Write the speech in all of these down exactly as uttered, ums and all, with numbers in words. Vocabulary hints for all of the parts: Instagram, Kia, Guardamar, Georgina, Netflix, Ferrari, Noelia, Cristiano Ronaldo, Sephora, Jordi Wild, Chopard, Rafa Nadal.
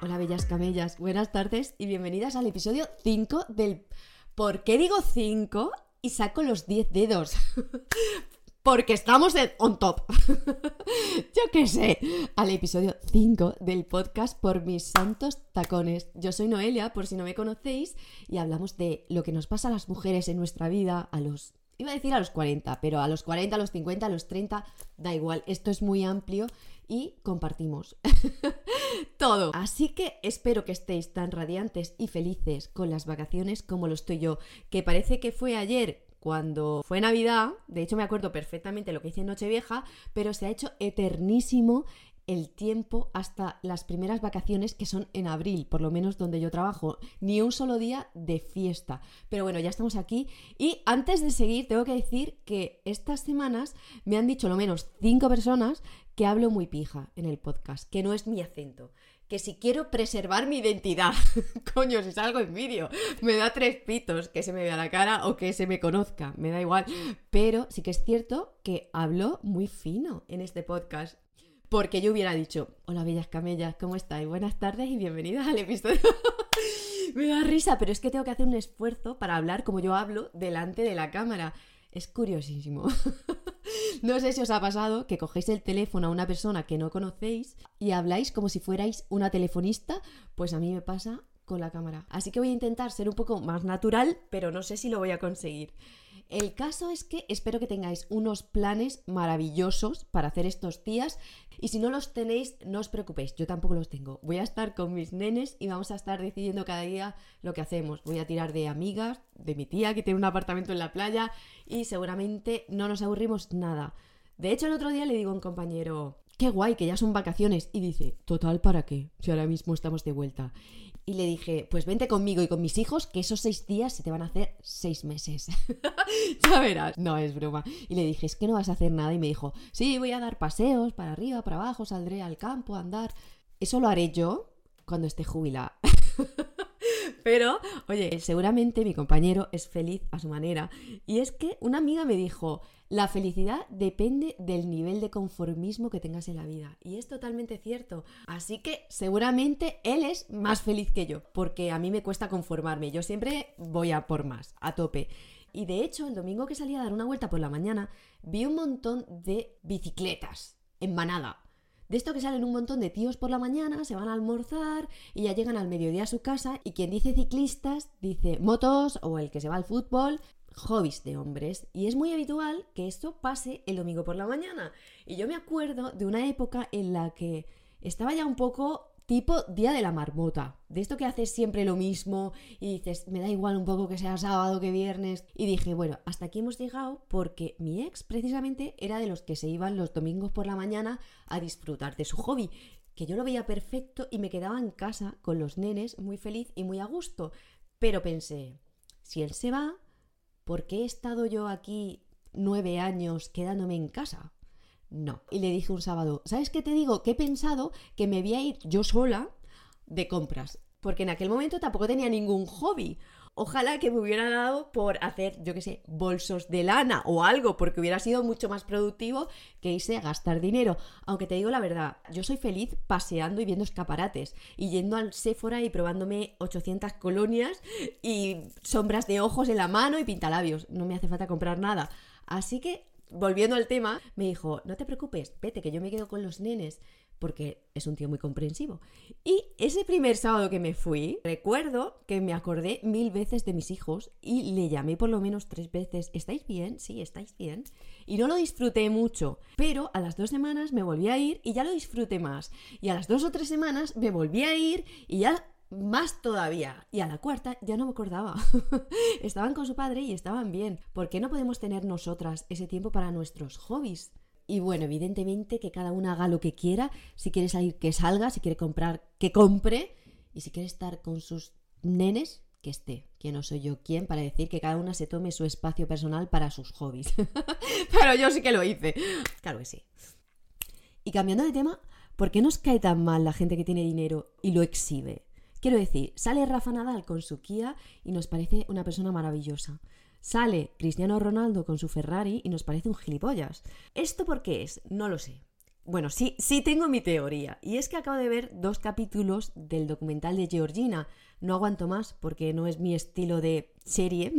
Hola bellas camellas, buenas tardes y bienvenidas al episodio cinco del... ¿Por qué digo cinco y saco los diez dedos? Porque estamos en on top. Yo qué sé. Al episodio cinco del podcast Por mis santos tacones. Yo soy Noelia, por si no me conocéis, y hablamos de lo que nos pasa a las mujeres en nuestra vida, a los... Iba a decir a los cuarenta, pero a los cuarenta, a los cincuenta, a los treinta, da igual. Esto es muy amplio y compartimos todo. Así que espero que estéis tan radiantes y felices con las vacaciones como lo estoy yo, que parece que fue ayer cuando fue Navidad. De hecho, me acuerdo perfectamente lo que hice en Nochevieja, pero se ha hecho eternísimo el tiempo hasta las primeras vacaciones, que son en abril, por lo menos donde yo trabajo, ni un solo día de fiesta. Pero bueno, ya estamos aquí y antes de seguir tengo que decir que estas semanas me han dicho lo menos cinco personas que hablo muy pija en el podcast, que no es mi acento, que si quiero preservar mi identidad, coño, si salgo en vídeo, me da tres pitos que se me vea la cara o que se me conozca, me da igual, pero sí que es cierto que hablo muy fino en este podcast. Porque yo hubiera dicho, hola bellas camellas, ¿cómo estáis? Buenas tardes y bienvenidas al episodio. Me da risa, pero es que tengo que hacer un esfuerzo para hablar como yo hablo delante de la cámara. Es curiosísimo. No sé si os ha pasado que cogéis el teléfono a una persona que no conocéis y habláis como si fuerais una telefonista. Pues a mí me pasa con la cámara. Así que voy a intentar ser un poco más natural, pero no sé si lo voy a conseguir. El caso es que espero que tengáis unos planes maravillosos para hacer estos días y si no los tenéis, no os preocupéis, yo tampoco los tengo. Voy a estar con mis nenes y vamos a estar decidiendo cada día lo que hacemos. Voy a tirar de amigas, de mi tía que tiene un apartamento en la playa y seguramente no nos aburrimos nada. De hecho, el otro día le digo a un compañero, qué guay que ya son vacaciones, y dice, total, ¿para qué? Si ahora mismo estamos de vuelta. Y le dije, pues vente conmigo y con mis hijos, que esos seis días se te van a hacer seis meses. Ya verás. No, es broma. Y le dije, es que no vas a hacer nada. Y me dijo, sí, voy a dar paseos para arriba, para abajo, saldré al campo a andar. Eso lo haré yo cuando esté jubilada. Pero, oye, seguramente mi compañero es feliz a su manera. Y es que una amiga me dijo, la felicidad depende del nivel de conformismo que tengas en la vida. Y es totalmente cierto. Así que seguramente él es más feliz que yo, porque a mí me cuesta conformarme. Yo siempre voy a por más, a tope. Y de hecho, el domingo que salí a dar una vuelta por la mañana, vi un montón de bicicletas en manada. De esto que salen un montón de tíos por la mañana, se van a almorzar y ya llegan al mediodía a su casa y quien dice ciclistas dice motos o el que se va al fútbol, hobbies de hombres. Y es muy habitual que esto pase el domingo por la mañana. Y yo me acuerdo de una época en la que estaba ya un poco tipo día de la marmota. De esto que haces siempre lo mismo y dices, me da igual un poco que sea sábado que viernes. Y dije, bueno, hasta aquí hemos llegado porque mi ex precisamente era de los que se iban los domingos por la mañana a disfrutar de su hobby, que yo lo veía perfecto y me quedaba en casa con los nenes muy feliz y muy a gusto. Pero pensé, si él se va, ¿por qué he estado yo aquí nueve años quedándome en casa? No. Y le dije un sábado, ¿sabes qué te digo? Que he pensado que me voy a ir yo sola de compras, porque en aquel momento tampoco tenía ningún hobby. Ojalá que me hubiera dado por hacer, yo qué sé, bolsos de lana o algo, porque hubiera sido mucho más productivo que irse a gastar dinero. Aunque te digo la verdad, yo soy feliz paseando y viendo escaparates, y yendo al Sephora y probándome ochocientas colonias y sombras de ojos en la mano y pintalabios. No me hace falta comprar nada. Así que, volviendo al tema, me dijo, no te preocupes, vete que yo me quedo con los nenes, porque es un tío muy comprensivo. Y ese primer sábado que me fui, recuerdo que me acordé mil veces de mis hijos y le llamé por lo menos tres veces, ¿estáis bien? Sí, ¿estáis bien? Y no lo disfruté mucho, pero a las dos semanas me volví a ir y ya lo disfruté más. Y a las dos o tres semanas me volví a ir y ya más todavía. Y a la cuarta ya no me acordaba. Estaban con su padre y estaban bien. ¿Por qué no podemos tener nosotras ese tiempo para nuestros hobbies? Y bueno, evidentemente que cada una haga lo que quiera. Si quiere salir, que salga. Si quiere comprar, que compre. Y si quiere estar con sus nenes, que esté. Que no soy yo quien para decir que cada una se tome su espacio personal para sus hobbies. Pero yo sí que lo hice. Claro que sí. Y cambiando de tema, ¿por qué nos cae tan mal la gente que tiene dinero y lo exhibe? Quiero decir, sale Rafa Nadal con su Kia y nos parece una persona maravillosa. Sale Cristiano Ronaldo con su Ferrari y nos parece un gilipollas. ¿Esto por qué es? No lo sé. Bueno, sí, sí tengo mi teoría. Y es que acabo de ver dos capítulos del documental de Georgina. No aguanto más porque no es mi estilo de serie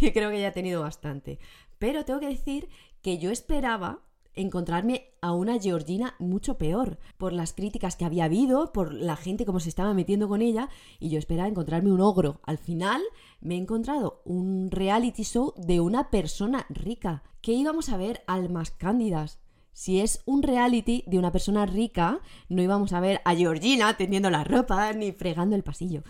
y creo que ya he tenido bastante. Pero tengo que decir que yo esperaba encontrarme a una Georgina mucho peor por las críticas que había habido, por la gente como se estaba metiendo con ella, y yo esperaba encontrarme un ogro. Al final me he encontrado un reality show de una persona rica. ¿Qué íbamos a ver almas cándidas? Si es un reality de una persona rica, no íbamos a ver a Georgina tendiendo la ropa ni fregando el pasillo.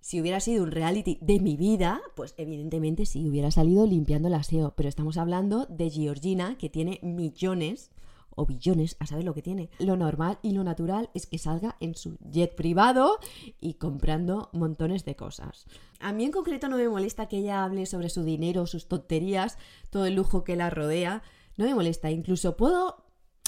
Si hubiera sido un reality de mi vida, pues evidentemente sí, hubiera salido limpiando el aseo. Pero estamos hablando de Georgina, que tiene millones o billones, a saber lo que tiene. Lo normal y lo natural es que salga en su jet privado y comprando montones de cosas. A mí en concreto no me molesta que ella hable sobre su dinero, sus tonterías, todo el lujo que la rodea. No me molesta, incluso puedo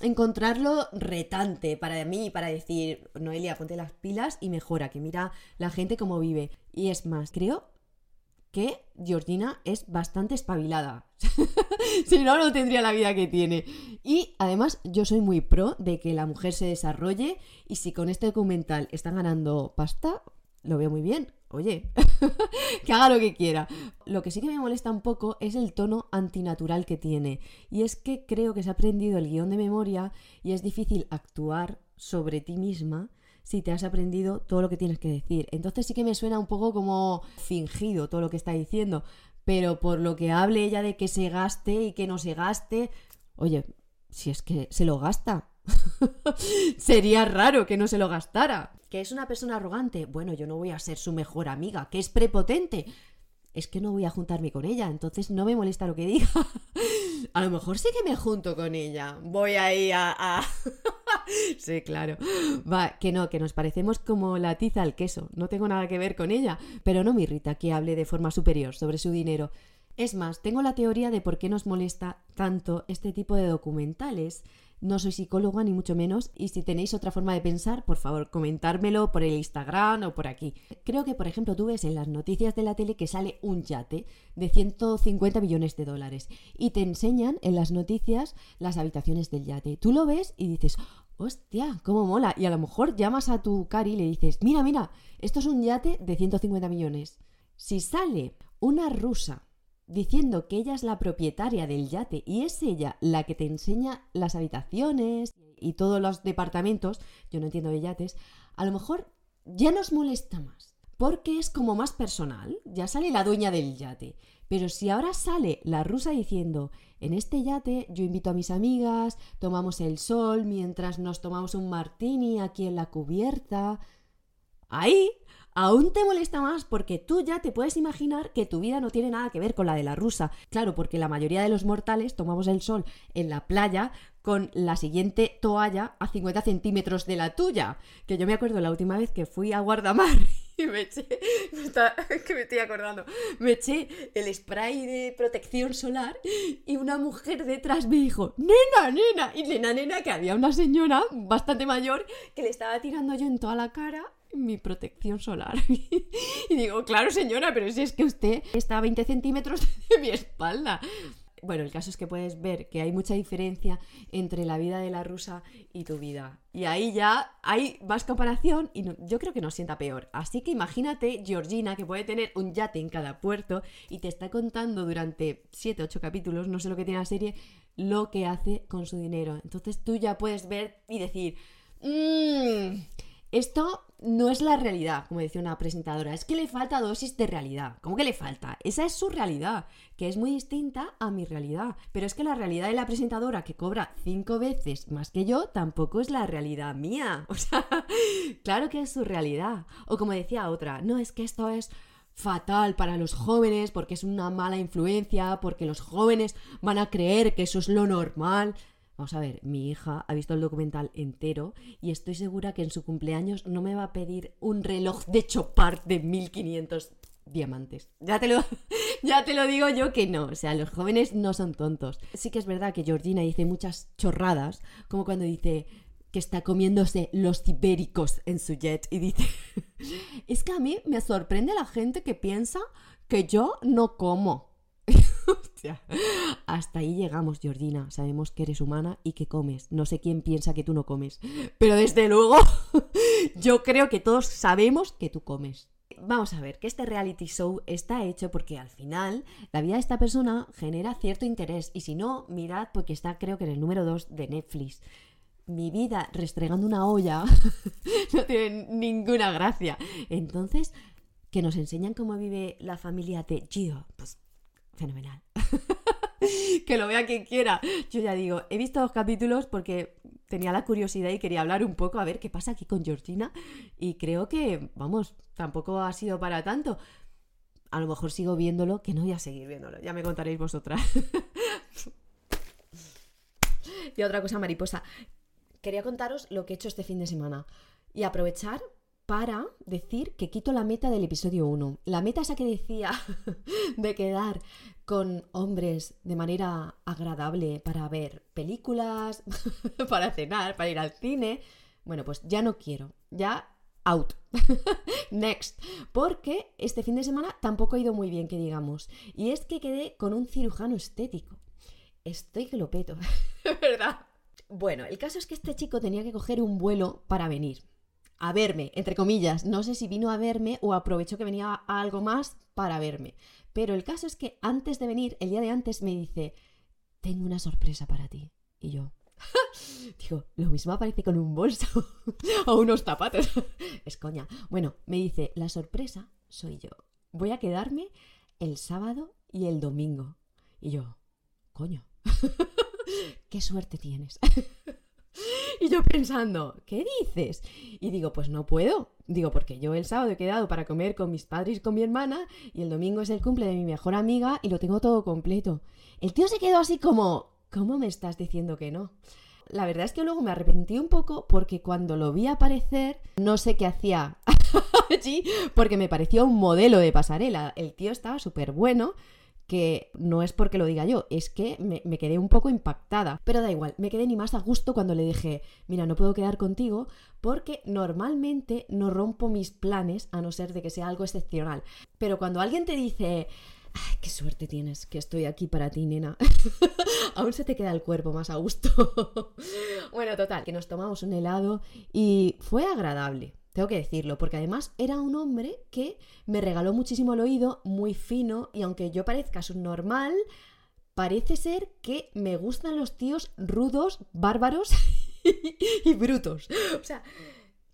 encontrarlo retante para mí, para decir, Noelia, ponte las pilas y mejora, que mira la gente cómo vive. Y es más, creo que Georgina es bastante espabilada. Si no, no tendría la vida que tiene. Y además, yo soy muy pro de que la mujer se desarrolle, y si con este documental están ganando pasta, lo veo muy bien. Oye, que haga lo que quiera. Lo que sí que me molesta un poco es el tono antinatural que tiene. Y es que creo que se ha aprendido el guión de memoria y es difícil actuar sobre ti misma si te has aprendido todo lo que tienes que decir. Entonces sí que me suena un poco como fingido todo lo que está diciendo. Pero por lo que hable ella de que se gaste y que no se gaste... Oye, si es que se lo gasta... Sería raro que no se lo gastara. ¿Que es una persona arrogante? Bueno, yo no voy a ser su mejor amiga. ¿Que es prepotente? Es que no voy a juntarme con ella, entonces no me molesta lo que diga. A lo mejor sí que me junto con ella. Voy ahí a... a... Sí, claro. Va, que no, que nos parecemos como la tiza al queso. No tengo nada que ver con ella. Pero no me irrita que hable de forma superior sobre su dinero. Es más, tengo la teoría de por qué nos molesta tanto este tipo de documentales. No soy psicóloga ni mucho menos, y si tenéis otra forma de pensar, por favor, comentármelo por el Instagram o por aquí. Creo que, por ejemplo, tú ves en las noticias de la tele que sale un yate de ciento cincuenta millones de dólares y te enseñan en las noticias las habitaciones del yate. Tú lo ves y dices, hostia, cómo mola, y a lo mejor llamas a tu cari y le dices, mira, mira, esto es un yate de ciento cincuenta millones. Si sale una rusa diciendo que ella es la propietaria del yate y es ella la que te enseña las habitaciones y todos los departamentos, yo no entiendo de yates, a lo mejor ya nos molesta más, porque es como más personal, ya sale la dueña del yate. Pero si ahora sale la rusa diciendo, en este yate yo invito a mis amigas, tomamos el sol mientras nos tomamos un martini aquí en la cubierta... Ahí aún te molesta más, porque tú ya te puedes imaginar que tu vida no tiene nada que ver con la de la rusa. Claro, porque la mayoría de los mortales tomamos el sol en la playa con la siguiente toalla a cincuenta centímetros de la tuya. Que yo me acuerdo la última vez que fui a Guardamar y me eché... Me está, que me estoy acordando. Me eché el spray de protección solar y una mujer detrás me dijo, nena, nena. Y nena, nena, que había una señora bastante mayor que le estaba tirando yo en toda la cara mi protección solar. Y digo, claro señora, pero si es que usted está a veinte centímetros de mi espalda. Bueno, el caso es que puedes ver que hay mucha diferencia entre la vida de la rusa y tu vida. Y ahí ya hay más comparación y no, yo creo que nos sienta peor. Así que imagínate Georgina, que puede tener un yate en cada puerto y te está contando durante siete u ocho capítulos, no sé lo que tiene la serie, lo que hace con su dinero. Entonces tú ya puedes ver y decir, mmm... esto no es la realidad, como decía una presentadora. Es que le falta dosis de realidad. ¿Cómo que le falta? Esa es su realidad, que es muy distinta a mi realidad. Pero es que la realidad de la presentadora, que cobra cinco veces más que yo, tampoco es la realidad mía. O sea, claro que es su realidad. O como decía otra, no, es que esto es fatal para los jóvenes porque es una mala influencia, porque los jóvenes van a creer que eso es lo normal... Vamos a ver, mi hija ha visto el documental entero y estoy segura que en su cumpleaños no me va a pedir un reloj de Chopard de mil quinientos diamantes. Ya te lo, ya te lo digo yo que no. O sea, los jóvenes no son tontos. Sí que es verdad que Georgina dice muchas chorradas, como cuando dice... que está comiéndose los ibéricos en su jet y dice, es que a mí me sorprende la gente que piensa que yo no como. Hostia, hasta ahí llegamos, Georgina. Sabemos que eres humana y que comes. No sé quién piensa que tú no comes, pero desde luego yo creo que todos sabemos que tú comes. Vamos a ver, que este reality show está hecho porque al final la vida de esta persona genera cierto interés. Y si no, mirad, porque está creo que en el número dos de Netflix. Mi vida restregando una olla no tiene ninguna gracia. Entonces, que nos enseñan cómo vive la familia de Gio, pues fenomenal. Que lo vea quien quiera. Yo ya digo, he visto dos capítulos porque tenía la curiosidad y quería hablar un poco a ver qué pasa aquí con Georgina, y creo que, vamos, tampoco ha sido para tanto. A lo mejor sigo viéndolo, que no voy a seguir viéndolo, ya me contaréis vosotras. Y otra cosa mariposa, quería contaros lo que he hecho este fin de semana y aprovechar para decir que quito la meta del episodio uno. La meta esa que decía de quedar con hombres de manera agradable para ver películas, para cenar, para ir al cine. Bueno, pues ya no quiero. Ya out. Next. Porque este fin de semana tampoco ha ido muy bien, que digamos. Y es que quedé con un cirujano estético. Estoy que lo peto. ¿Verdad? Bueno, el caso es que este chico tenía que coger un vuelo para venir a verme, entre comillas. No sé si vino a verme o aprovechó que venía a algo más para verme. Pero el caso es que antes de venir, el día de antes, me dice, tengo una sorpresa para ti. Y yo, digo, lo mismo aparece con un bolso o unos zapatos. Es coña. Bueno, me dice, la sorpresa soy yo. Voy a quedarme el sábado y el domingo. Y yo, coño, qué suerte tienes. Y yo pensando, ¿qué dices? Y digo, pues no puedo. Digo, porque yo el sábado he quedado para comer con mis padres y con mi hermana, y el domingo es el cumple de mi mejor amiga y lo tengo todo completo. El tío se quedó así como, ¿cómo me estás diciendo que no? La verdad es que luego me arrepentí un poco porque cuando lo vi aparecer, no sé qué hacía allí, porque me parecía un modelo de pasarela. El tío estaba súper bueno. Que no es porque lo diga yo, es que me, me quedé un poco impactada. Pero da igual, me quedé ni más a gusto cuando le dije, mira, no puedo quedar contigo porque normalmente no rompo mis planes a no ser de que sea algo excepcional. Pero cuando alguien te dice, ay, qué suerte tienes, que estoy aquí para ti, nena, aún se te queda el cuerpo más a gusto. Bueno, total, que nos tomamos un helado y fue agradable. Tengo que decirlo, porque además era un hombre que me regaló muchísimo el oído, muy fino, y aunque yo parezca subnormal, parece ser que me gustan los tíos rudos, bárbaros y brutos. O sea,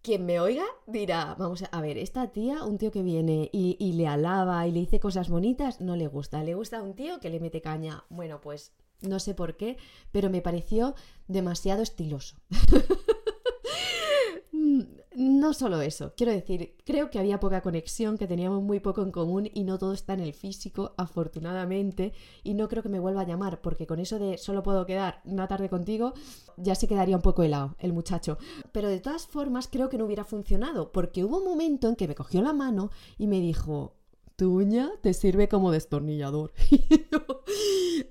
quien me oiga dirá, vamos a ver, esta tía, un tío que viene y, y le alaba y le dice cosas bonitas, no le gusta. Le gusta un tío que le mete caña. Bueno, pues no sé por qué, pero me pareció demasiado estiloso. No solo eso, quiero decir, creo que había poca conexión, que teníamos muy poco en común y no todo está en el físico, afortunadamente, y no creo que me vuelva a llamar, porque con eso de solo puedo quedar una tarde contigo, ya se quedaría un poco helado el muchacho. Pero de todas formas creo que no hubiera funcionado, porque hubo un momento en que me cogió la mano y me dijo, tu uña te sirve como destornillador.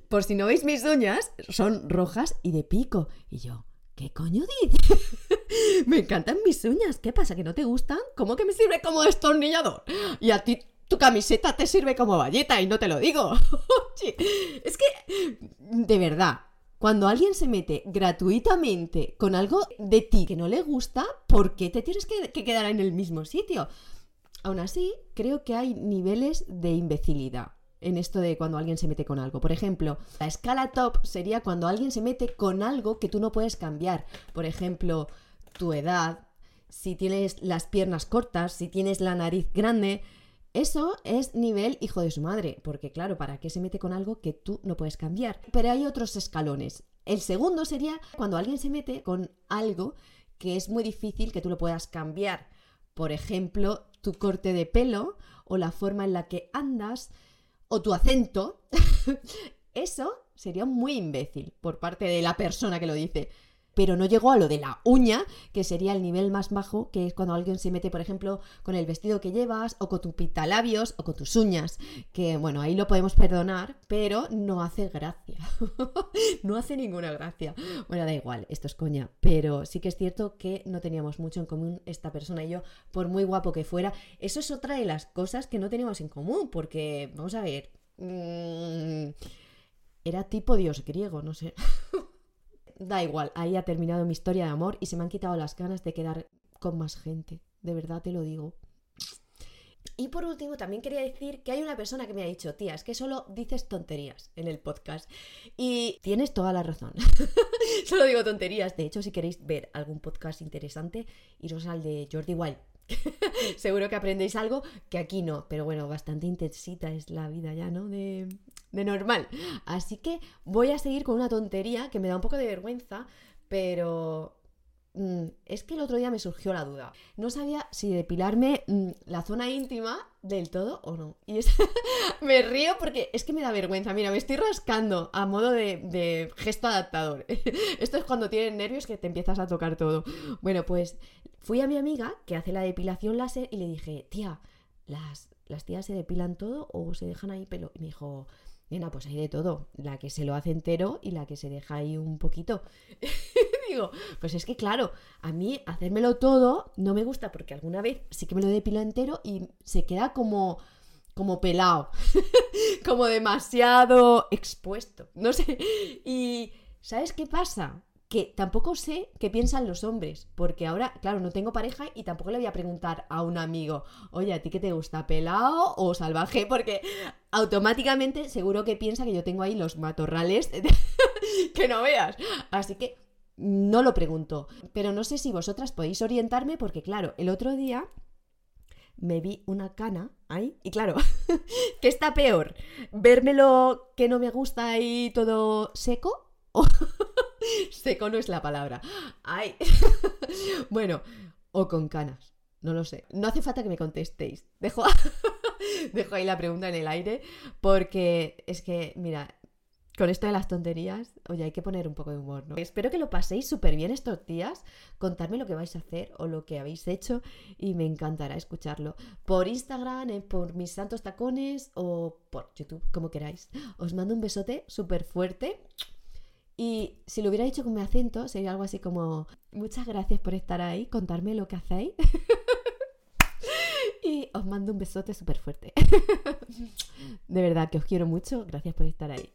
Por si no veis mis uñas, son rojas y de pico. Y yo, ¿qué coño dices? Me encantan mis uñas, ¿qué pasa? ¿Que no te gustan? ¿Cómo que me sirve como destornillador? Y a ti tu camiseta te sirve como bayeta y no te lo digo. Es que, de verdad, cuando alguien se mete gratuitamente con algo de ti que no le gusta, ¿por qué te tienes que, que quedar en el mismo sitio? Aún así, creo que hay niveles de imbecilidad en esto de cuando alguien se mete con algo. Por ejemplo, la escala top sería cuando alguien se mete con algo que tú no puedes cambiar. Por ejemplo, tu edad, si tienes las piernas cortas, si tienes la nariz grande. Eso es nivel hijo de su madre, porque claro, ¿para qué se mete con algo que tú no puedes cambiar? Pero hay otros escalones. El segundo sería cuando alguien se mete con algo que es muy difícil que tú lo puedas cambiar. Por ejemplo, tu corte de pelo o la forma en la que andas o tu acento. Eso sería muy imbécil por parte de la persona que lo dice. pero no llegó a lo de la uña, que sería el nivel más bajo, que es cuando alguien se mete, por ejemplo, con el vestido que llevas, o con tu pintalabios, o con tus uñas, que bueno, ahí lo podemos perdonar, pero no hace gracia, no hace ninguna gracia. Bueno, da igual, esto es coña, pero sí que es cierto que no teníamos mucho en común esta persona y yo, por muy guapo que fuera. Eso es otra de las cosas que no teníamos en común, porque, vamos a ver, mmm, era tipo dios griego, no sé. Da igual, ahí ha terminado mi historia de amor y se me han quitado las ganas de quedar con más gente, de verdad te lo digo. Y por último, también quería decir que hay una persona que me ha dicho: tía, es que solo dices tonterías en el podcast. Y tienes toda la razón. Solo digo tonterías. De hecho, si queréis ver algún podcast interesante, iros al de Jordi Wild. Seguro que aprendéis algo que aquí no, pero bueno, bastante intensita es la vida ya, ¿no? De, de normal. Así que voy a seguir con una tontería que me da un poco de vergüenza, pero mmm, es que el otro día me surgió la duda. No sabía si depilarme mmm, la zona íntima del todo o no. Y es... me río porque es que me da vergüenza. Mira, me estoy rascando a modo de, de gesto adaptador. Esto es cuando tienes nervios que te empiezas a tocar todo. Bueno, pues fui a mi amiga que hace la depilación láser y le dije: tía, ¿las, las tías se depilan todo o se dejan ahí pelo? Y me dijo: nena, pues hay de todo, la que se lo hace entero y la que se deja ahí un poquito. Digo, pues es que claro, a mí hacérmelo todo no me gusta, porque alguna vez sí que me lo depilo entero y se queda como... como pelado, como demasiado expuesto, no sé. Y ¿sabes qué pasa? Que tampoco sé qué piensan los hombres, porque ahora, claro, no tengo pareja y tampoco le voy a preguntar a un amigo: oye, ¿a ti qué te gusta, pelao o salvaje? Porque automáticamente seguro que piensa que yo tengo ahí los matorrales que no veas. Así que no lo pregunto. Pero no sé si vosotras podéis orientarme, porque claro, el otro día me vi una cana ahí, y claro, ¿qué está peor? ¿Vérmelo que no me gusta ahí todo seco? O... seco no es la palabra. Ay. Bueno, o con canas, no lo sé. No hace falta que me contestéis. Dejo, dejo ahí la pregunta en el aire, porque es que, mira, con esto de las tonterías, oye, hay que poner un poco de humor, ¿no? Espero que lo paséis súper bien estos días. Contadme lo que vais a hacer o lo que habéis hecho y me encantará escucharlo. Por Instagram, eh, por mis santos tacones o por YouTube, como queráis. Os mando un besote súper fuerte. Y si lo hubiera dicho con mi acento, sería algo así como: muchas gracias por estar ahí, contarme lo que hacéis. Y os mando un besote súper fuerte. De verdad que os quiero mucho. Gracias por estar ahí.